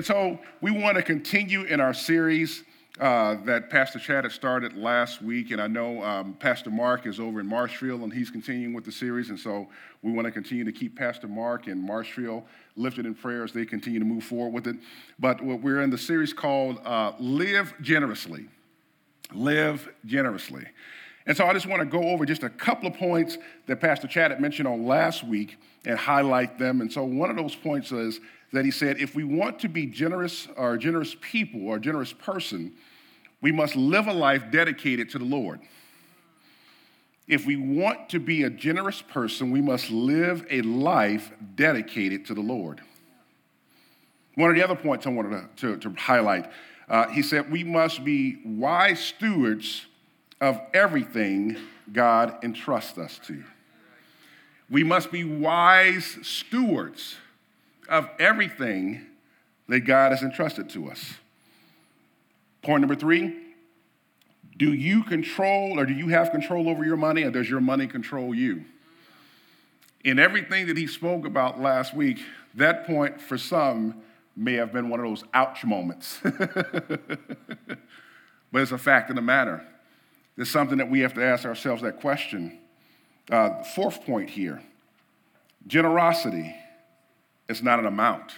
And so we want to continue in our series that Pastor Chad had started last week, and I know Pastor Mark is over in Marshfield, and he's continuing with the series, and so we want to continue to keep Pastor Mark and Marshfield lifted in prayer as they continue to move forward with it. But we're in the series called Live Generously. Live Generously. And so I just want to go over just a couple of points that Pastor Chad had mentioned on last week and highlight them. And so one of those points is that he said, if we want to be generous or generous people or generous person, we must live a life dedicated to the Lord. If we want to be a generous person, we must live a life dedicated to the Lord. One of the other points I wanted to highlight, he said, we must be wise stewards of everything God entrusts us to. We must be wise stewards of everything that God has entrusted to us. Point number 3, do you control or do you have control over your money, or does your money control you? In everything that he spoke about last week, that point for some may have been one of those ouch moments. But it's a fact of the matter. It's something that we have to ask ourselves that question. Fourth point here, generosity is not an amount.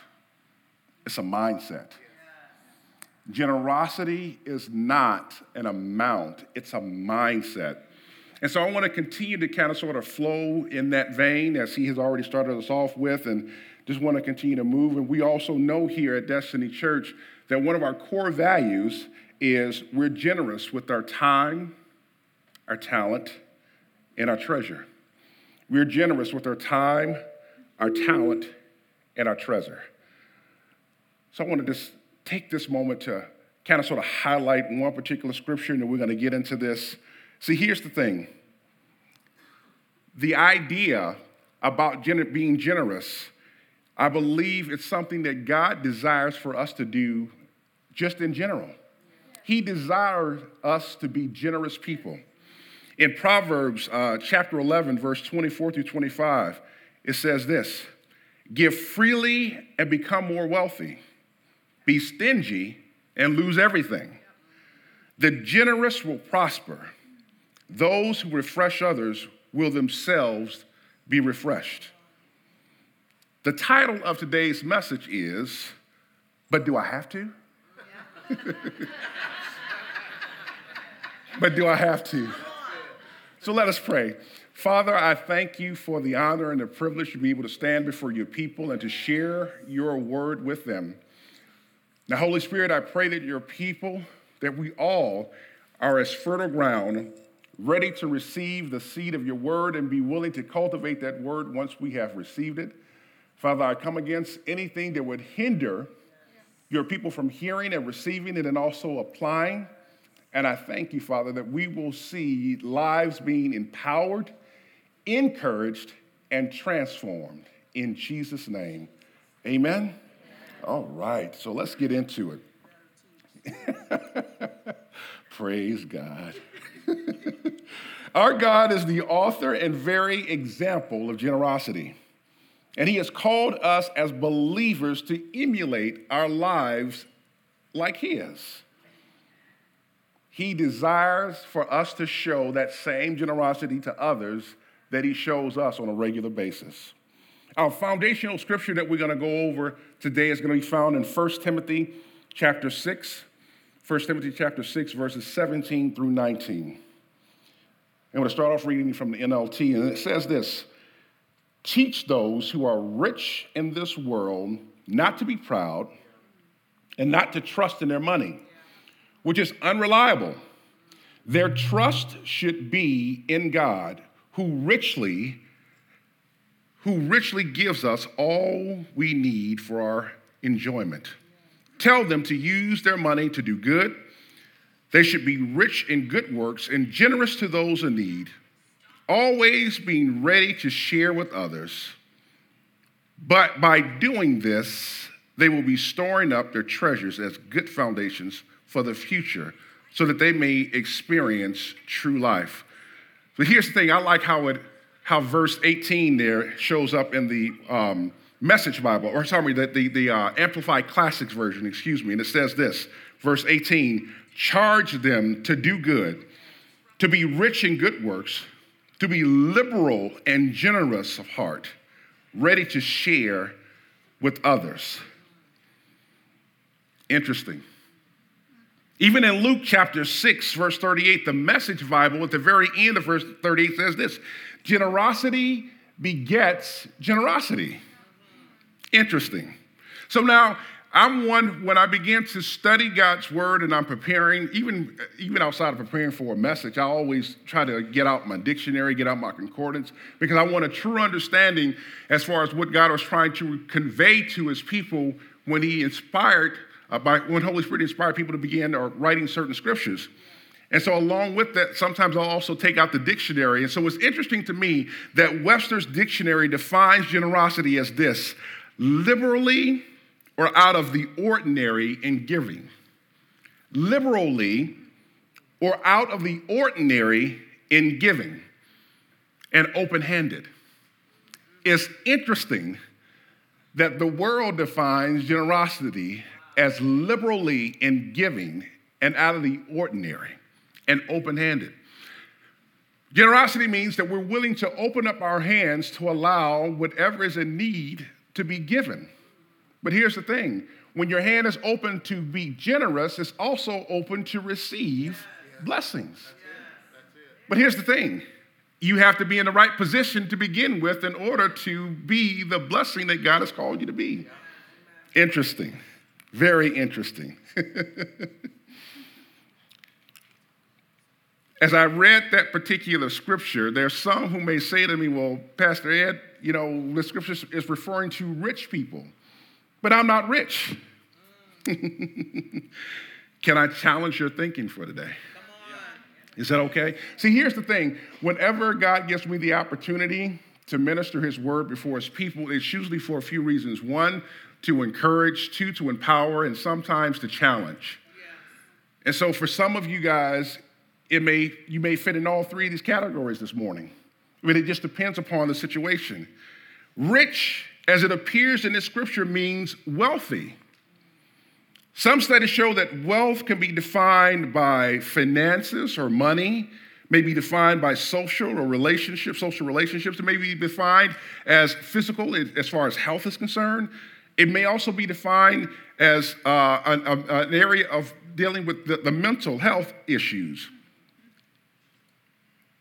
It's a mindset. Generosity is not an amount. It's a mindset. And so I want to continue to kind of sort of flow in that vein as he has already started us off with, and just want to continue to move. And we also know here at Destiny Church that one of our core values is we're generous with our time, our talent, and our treasure. We're generous with our time, our talent, and our treasure. So I want to just take this moment to kind of sort of highlight one particular scripture, and then we're going to get into this. See, here's the thing. The idea about being generous, I believe it's something that God desires for us to do just in general. He desires us to be generous people. In Proverbs chapter 11, verse 24 through 25, it says this, give freely and become more wealthy. Be stingy and lose everything. The generous will prosper. Those who refresh others will themselves be refreshed. The title of today's message is, But Do I Have To? But do I have to? So let us pray. Father, I thank you for the honor and the privilege to be able to stand before your people and to share your word with them. Now, Holy Spirit, I pray that your people, that we all are as fertile ground, ready to receive the seed of your word and be willing to cultivate that word once we have received it. Father, I come against anything that would hinder your people from hearing and receiving it and also applying. And I thank you, Father, that we will see lives being empowered, encouraged, and transformed. In Jesus' name, amen? Amen. All right, so let's get into it. Praise God. Our God is the author and very example of generosity. And he has called us as believers to emulate our lives like his. He desires for us to show that same generosity to others that he shows us on a regular basis. Our foundational scripture that we're going to go over today is going to be found in 1 Timothy chapter 6, 1 Timothy chapter 6, verses 17 through 19. I'm going to start off reading from the NLT, and it says this, teach those who are rich in this world not to be proud and not to trust in their money, which is unreliable. Their trust should be in God, who richly gives us all we need for our enjoyment. Tell them to use their money to do good. They should be rich in good works and generous to those in need, always being ready to share with others, but by doing this, they will be storing up their treasures as good foundations for the future so that they may experience true life. But here's the thing, I like how verse 18 there shows up in the Message Bible, or sorry, the Amplified Classics version, excuse me, and it says this, verse 18, charge them to do good, to be rich in good works, to be liberal and generous of heart, ready to share with others. Interesting. Even in Luke chapter 6, verse 38, the Message Bible at the very end of verse 38 says this, generosity begets generosity. Interesting. So now, I'm one, when I began to study God's word and I'm preparing, even outside of preparing for a message, I always try to get out my dictionary, get out my concordance, because I want a true understanding as far as what God was trying to convey to his people when he inspired, when Holy Spirit inspired people to begin writing certain scriptures. And so along with that, sometimes I'll also take out the dictionary. And so it's interesting to me that Webster's Dictionary defines generosity as this, liberally or out of the ordinary in giving. Liberally or out of the ordinary in giving and open-handed. It's interesting that the world defines generosity as liberally in giving and out of the ordinary and open-handed. Generosity means that we're willing to open up our hands to allow whatever is in need to be given. But here's the thing. When your hand is open to be generous, it's also open to receive blessings. But here's the thing. You have to be in the right position to begin with in order to be the blessing that God has called you to be. Interesting. Very interesting. As I read that particular scripture, there's some who may say to me, well, Pastor Ed, you know, the scripture is referring to rich people. But I'm not rich. Can I challenge your thinking for today? Is that okay? See, here's the thing. Whenever God gives me the opportunity to minister his word before his people, it's usually for a few reasons. One, to encourage. Two, to empower. And sometimes to challenge. Yeah. And so for some of you guys, you may fit in all three of these categories this morning. I mean, it just depends upon the situation. Rich, as it appears in this scripture, means wealthy. Some studies show that wealth can be defined by finances or money, may be defined by social relationships. It may be defined as physical, as far as health is concerned. It may also be defined as an area of dealing with the mental health issues.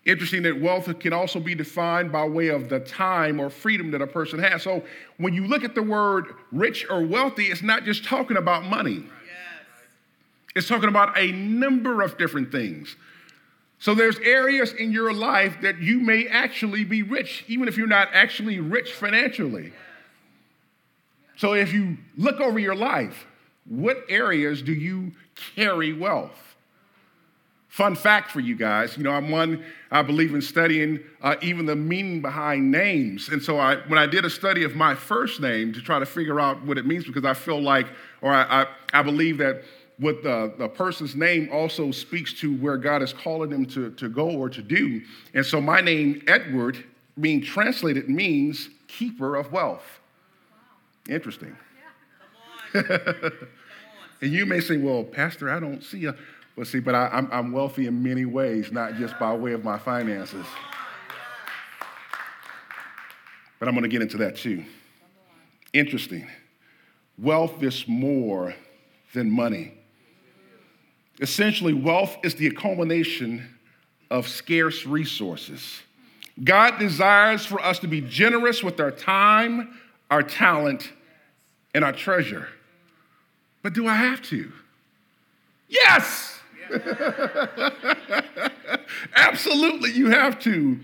Interesting that wealth can also be defined by way of the time or freedom that a person has. So when you look at the word rich or wealthy, it's not just talking about money. Yes. It's talking about a number of different things. So there's areas in your life that you may actually be rich, even if you're not actually rich financially. Yes. So if you look over your life, what areas do you carry wealth? Fun fact for you guys, you know, I believe in studying even the meaning behind names. And so when I did a study of my first name to try to figure out what it means, because I feel like, or I believe that what the person's name also speaks to where God is calling them to go or to do. And so my name, Edward, being translated means keeper of wealth. Wow. Interesting. Yeah. Come on. And you may say, well, Pastor, I don't see a... Well, see, but I'm wealthy in many ways, not just by way of my finances. But I'm going to get into that too. Interesting. Wealth is more than money. Essentially, wealth is the culmination of scarce resources. God desires for us to be generous with our time, our talent, and our treasure. But do I have to? Yes! Absolutely, you have to.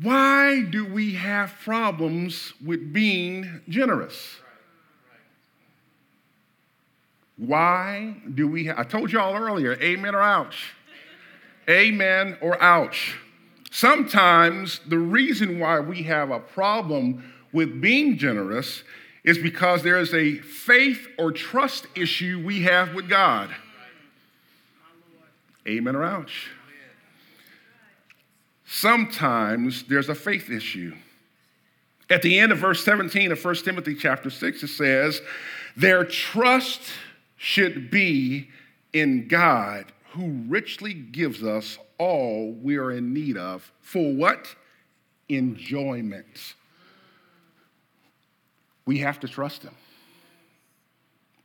Why do we have problems with being generous? Why do we I told y'all earlier, amen or ouch. Amen or ouch. Sometimes the reason why we have a problem with being generous is because there is a faith or trust issue we have with God. Amen or ouch. Sometimes there's a faith issue. At the end of verse 17 of 1 Timothy chapter 6, it says, their trust should be in God, who richly gives us all we are in need of. For what? Enjoyment. We have to trust him.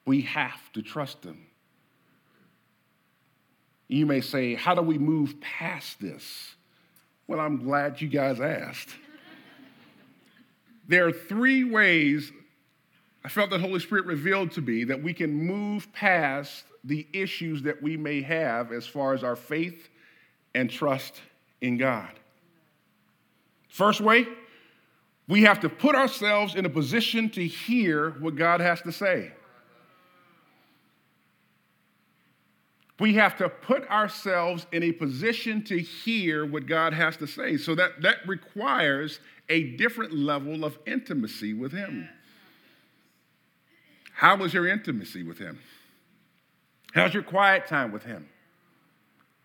We have to trust him. You may say, how do we move past this? Well, I'm glad you guys asked. There are three ways I felt the Holy Spirit revealed to me that we can move past the issues that we may have as far as our faith and trust in God. First way, we have to put ourselves in a position to hear what God has to say. We have to put ourselves in a position to hear what God has to say. So that requires a different level of intimacy with him. How is your intimacy with him? How's your quiet time with him?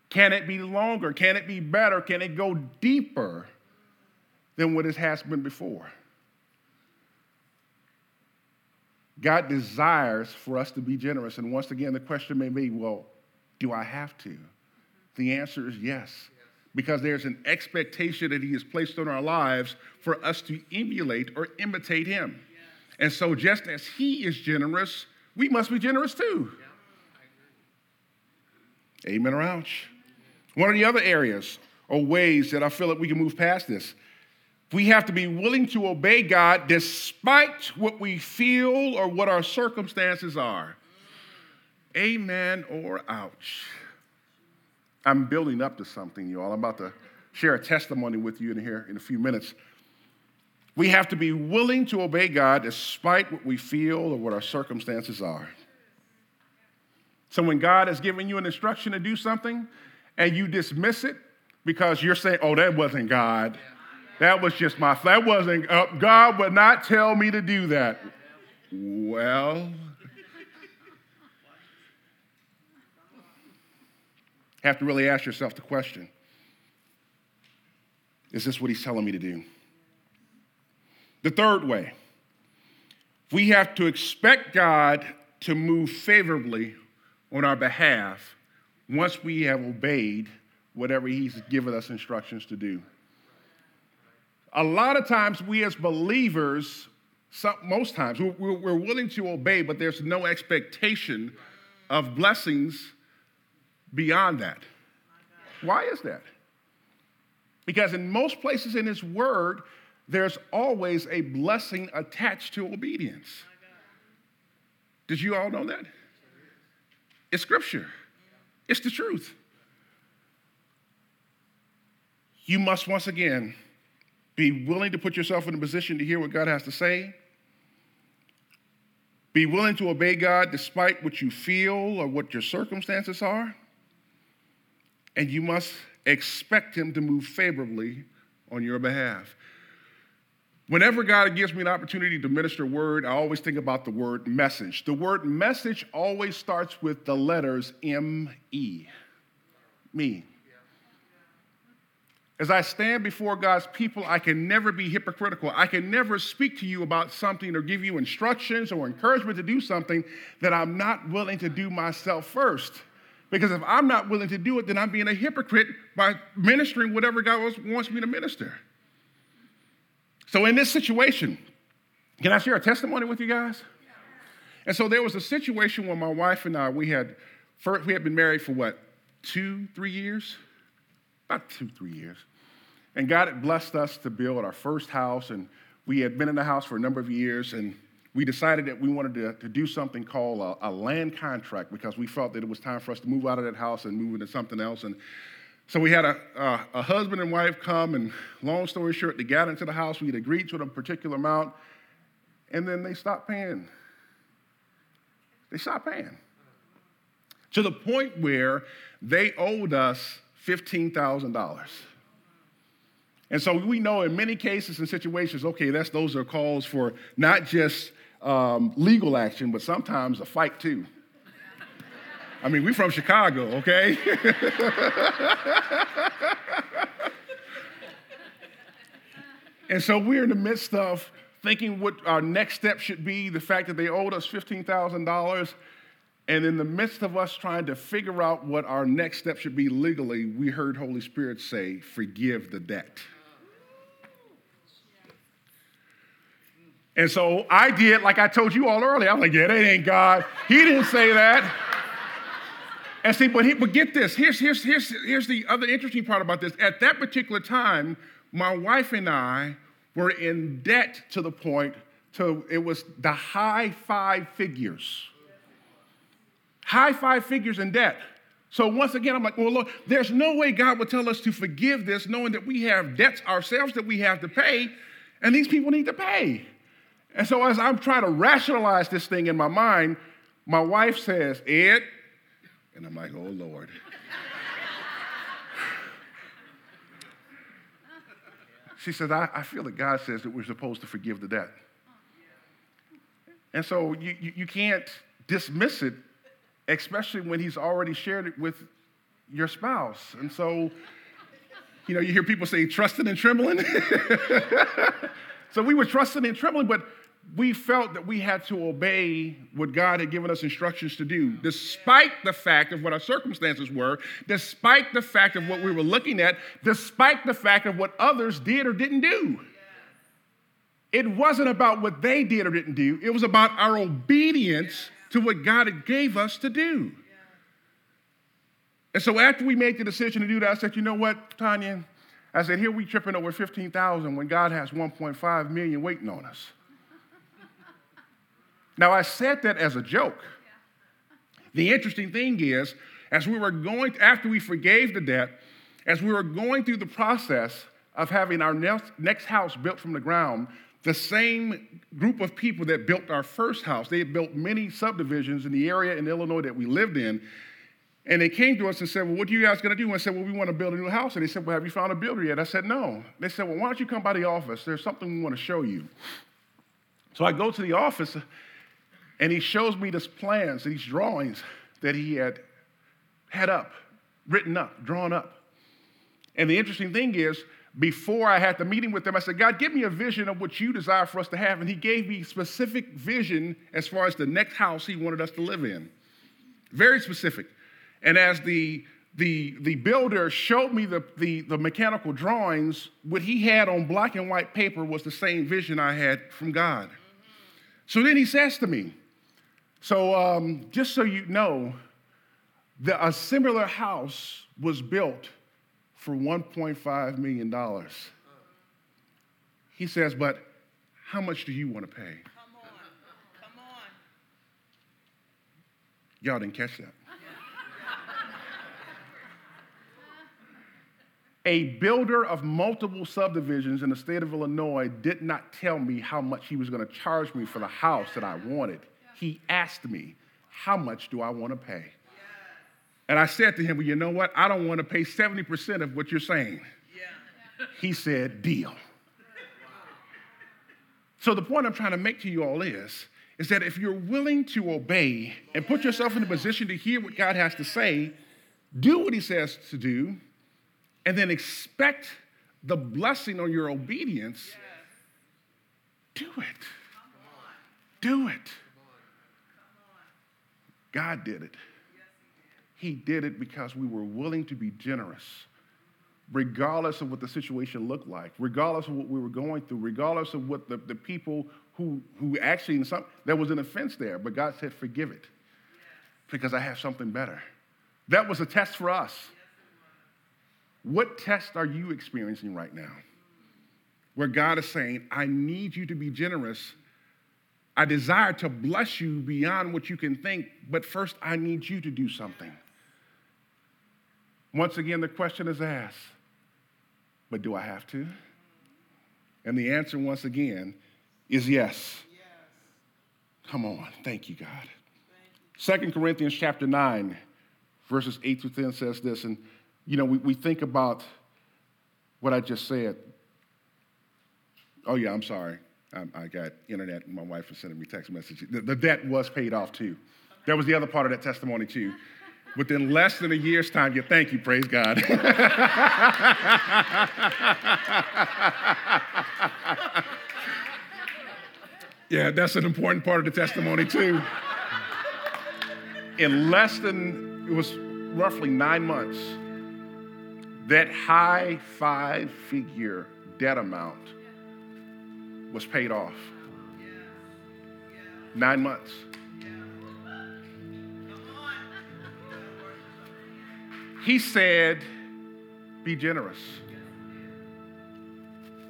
Can it be longer? Can it be better? Can it go deeper than what it has been before? God desires for us to be generous. And once again, the question may be, well, do I have to? The answer is yes, because there's an expectation that he has placed on our lives for us to emulate or imitate him. And so just as he is generous, we must be generous too. Yeah, amen or ouch. One of the other areas or ways that I feel that we can move past this, we have to be willing to obey God despite what we feel or what our circumstances are. Amen or ouch. I'm building up to something, y'all. I'm about to share a testimony with you in here in a few minutes. We have to be willing to obey God despite what we feel or what our circumstances are. So when God has given you an instruction to do something and you dismiss it because you're saying, oh, that wasn't God. That was just my, that wasn't, God would not tell me to do that. Well, have to really ask yourself the question, is this what he's telling me to do? The third way, we have to expect God to move favorably on our behalf once we have obeyed whatever he's given us instructions to do. A lot of times we as believers, most times, we're willing to obey, but there's no expectation of blessings beyond that. Why is that? Because in most places in his word, there's always a blessing attached to obedience. Did you all know that? It's scripture. It's the truth. You must once again be willing to put yourself in a position to hear what God has to say. Be willing to obey God despite what you feel or what your circumstances are. And you must expect him to move favorably on your behalf. Whenever God gives me an opportunity to minister word, I always think about the word message. The word message always starts with the letters M-E, me. As I stand before God's people, I can never be hypocritical. I can never speak to you about something or give you instructions or encouragement to do something that I'm not willing to do myself first. Because if I'm not willing to do it, then I'm being a hypocrite by ministering whatever God wants me to minister. So in this situation, can I share a testimony with you guys? And so there was a situation where my wife and I, we had been married for what, 2-3 years? About 2-3 years. And God had blessed us to build our first house, and we had been in the house for a number of years, and we decided that we wanted to do something called a land contract because we felt that it was time for us to move out of that house and move into something else. And so we had a husband and wife come, and long story short, they got into the house. We had agreed to a particular amount, and then they stopped paying. They stopped paying to the point where they owed us $15,000. And so we know in many cases and situations, okay, those are calls for not just legal action, but sometimes a fight too. I mean, we're from Chicago, okay? And so we're in the midst of thinking what our next step should be, the fact that they owed us $15,000. And in the midst of us trying to figure out what our next step should be legally, we heard Holy Spirit say, forgive the debt. And so I did, like I told you all earlier, I was like, yeah, that ain't God. He didn't say that. And see, but get this. Here's the other interesting part about this. At that particular time, my wife and I were in debt to the point to it was the high five figures. High five figures in debt. So once again, I'm like, well, look, there's no way God would tell us to forgive this, knowing that we have debts ourselves that we have to pay, and these people need to pay. And so as I'm trying to rationalize this thing in my mind, my wife says, Ed, and I'm like, oh, Lord. She says, I feel that God says that we're supposed to forgive the debt. And so you can't dismiss it, especially when he's already shared it with your spouse. And so, you know, you hear people say, trusting and trembling. So we were trusting and trembling, but we felt that we had to obey what God had given us instructions to do, despite the fact of what our circumstances were, despite the fact of what we were looking at, despite the fact of what others did or didn't do. It wasn't about what they did or didn't do. It was about our obedience to what God had gave us to do. And so after we made the decision to do that, I said, you know what, Tanya? I said, here we tripping over 15,000 when God has 1.5 million waiting on us. Now, I said that as a joke. The interesting thing is, as we were going, after we forgave the debt, as we were going through the process of having our next house built from the ground, the same group of people that built our first house, they had built many subdivisions in the area in Illinois that we lived in, and they came to us and said, well, what are you guys going to do? And I said, well, we want to build a new house. And they said, well, have you found a builder yet? I said, no. They said, well, why don't you come by the office? There's something we want to show you. So I go to the office, and he shows me these plans, these drawings that he had up, written up, drawn up. And the interesting thing is, before I had the meeting with them, I said, God, give me a vision of what you desire for us to have. And he gave me specific vision as far as the next house he wanted us to live in. Very specific. And as the builder showed me the mechanical drawings, what he had on black and white paper was the same vision I had from God. So then he says to me, so just so you know, a similar house was built for $1.5 million. He says, but how much do you want to pay? Come on. Y'all didn't catch that. A builder of multiple subdivisions in the state of Illinois did not tell me how much he was going to charge me for the house that I wanted. He asked me, how much do I want to pay? And I said to him, well, you know what? I don't want to pay 70% of what you're saying. He said, deal. So the point I'm trying to make to you all is that if you're willing to obey and put yourself in a position to hear what God has to say, do what he says to do, and then expect the blessing on your obedience, do it. God did it. He did it because we were willing to be generous, regardless of what the situation looked like, regardless of what we were going through, regardless of what the people who actually, there was an offense there, but God said, forgive it because I have something better. That was a test for us. What test are you experiencing right now where God is saying, I need you to be generous. I desire to bless you beyond what you can think, but first I need you to do something. Once again, the question is asked, but do I have to? And the answer, once again, is yes. Come on. Thank you, God. Thank you. 2 Corinthians chapter 9, verses 8 through 10 says this, and you know, we think about what I just said. Oh, yeah, I'm sorry. I got internet, and my wife was sending me text messages. The debt was paid off, too. That was the other part of that testimony, too. Within less than a year's time, you thank you, praise God. Yeah, that's an important part of the testimony too. In less than, it was roughly 9 months, that high five-figure debt amount was paid off. 9 months. He said, be generous.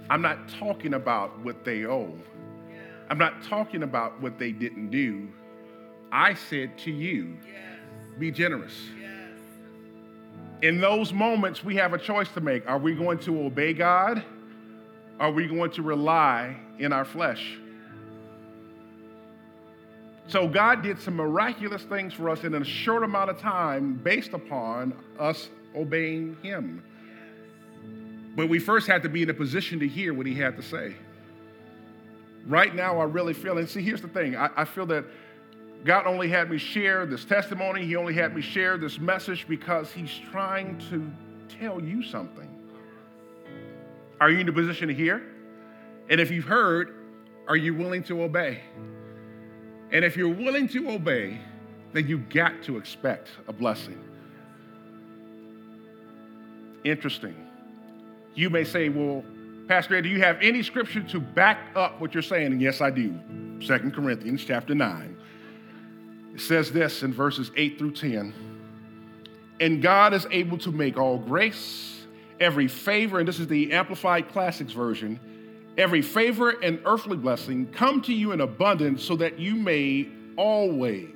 I'm not talking about what they owe. I'm not talking about what they didn't do. I said to you, be generous. In those moments, we have a choice to make. Are we going to obey God? Are we going to rely in our flesh? So God did some miraculous things for us in a short amount of time based upon us obeying him. But we first had to be in a position to hear what he had to say. Right now, I really feel, and see, here's the thing. I feel that God only had me share this testimony. He only had me share this message because he's trying to tell you something. Are you in a position to hear? And if you've heard, are you willing to obey? And if you're willing to obey, then you got to expect a blessing. Interesting. You may say, well, Pastor Ed, do you have any scripture to back up what you're saying? And yes, I do. 2 Corinthians chapter 9. It says this in verses 8 through 10. And God is able to make all grace, every favor, and this is the Amplified Classics version, every favor and earthly blessing come to you in abundance so that you may always,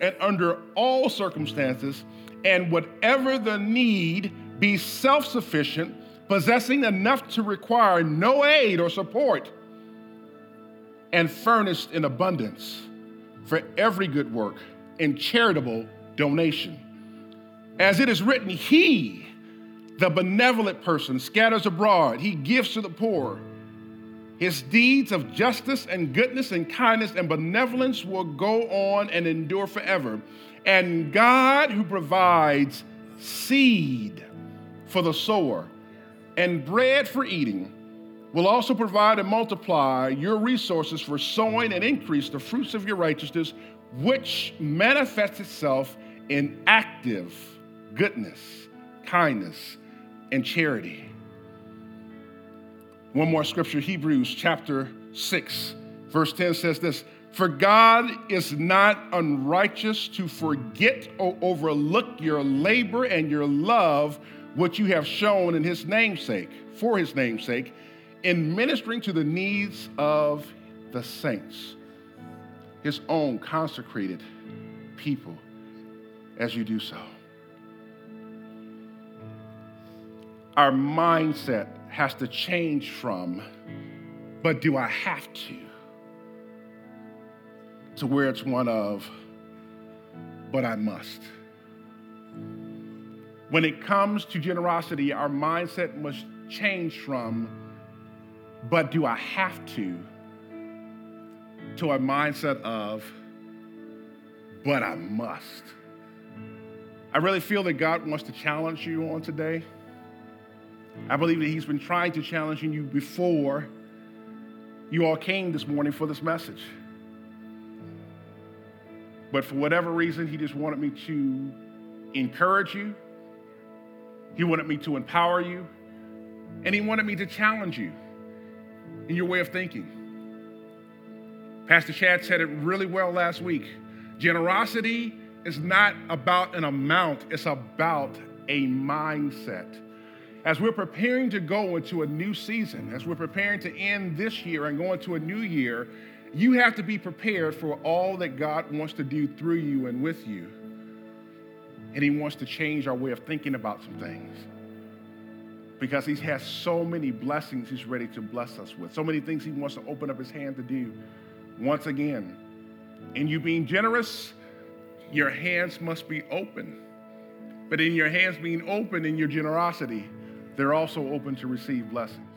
and under all circumstances, and whatever the need, be self-sufficient, possessing enough to require no aid or support, and furnished in abundance for every good work and charitable donation. As it is written, he, the benevolent person, scatters abroad. He gives to the poor. His deeds of justice and goodness and kindness and benevolence will go on and endure forever. And God, who provides seed for the sower and bread for eating, will also provide and multiply your resources for sowing and increase the fruits of your righteousness, which manifests itself in active goodness, kindness, and charity. One more scripture, Hebrews chapter 6, verse 10 says this, for God is not unrighteous to forget or overlook your labor and your love, which you have shown in his namesake, for his namesake, in ministering to the needs of the saints, his own consecrated people, as you do so. Our mindset has to change from, but do I have to where it's one of, but I must. When it comes to generosity, our mindset must change from, but do I have to a mindset of, but I must. I really feel that God wants to challenge you on today. I believe that he's been trying to challenge you before you all came this morning for this message. But for whatever reason, he just wanted me to encourage you. He wanted me to empower you. And he wanted me to challenge you in your way of thinking. Pastor Chad said it really well last week. Generosity is not about an amount. It's about a mindset. As we're preparing to go into a new season, as we're preparing to end this year and go into a new year, you have to be prepared for all that God wants to do through you and with you. And he wants to change our way of thinking about some things because he has so many blessings he's ready to bless us with, so many things he wants to open up his hand to do. Once again, in you being generous, your hands must be open. But in your hands being open in your generosity, they're also open to receive blessings.